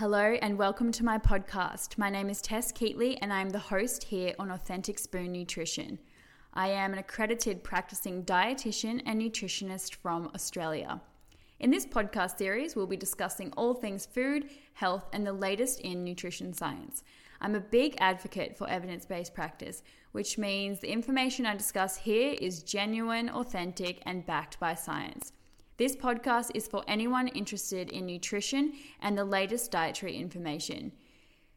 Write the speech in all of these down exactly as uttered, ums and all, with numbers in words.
Hello and welcome to my podcast. My name is Tess Keightley and I am the host here on Authentic Spoon Nutrition. I am an accredited practicing dietitian and nutritionist from Australia. In this podcast series, we'll be discussing all things food, health, and the latest in nutrition science. I'm a big advocate for evidence-based practice, which means the information I discuss here is genuine, authentic, and backed by science. This podcast is for anyone interested in nutrition and the latest dietary information.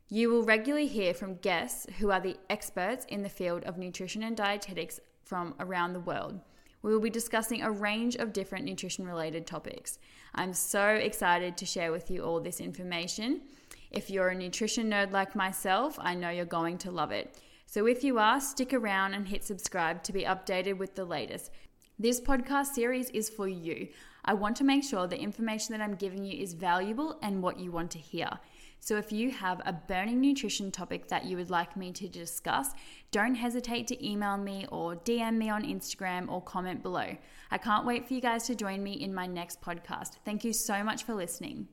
You will regularly hear from guests who are the experts in the field of nutrition and dietetics from around the world. We will be discussing a range of different nutrition-related topics. I'm so excited to share with you all this information. If you're a nutrition nerd like myself, I know you're going to love it. So if you are, stick around and hit subscribe to be updated with the latest. This podcast series is for you. I want to make sure the information that I'm giving you is valuable and what you want to hear. So if you have a burning nutrition topic that you would like me to discuss, don't hesitate to email me or D M me on Instagram or comment below. I can't wait for you guys to join me in my next podcast. Thank you so much for listening.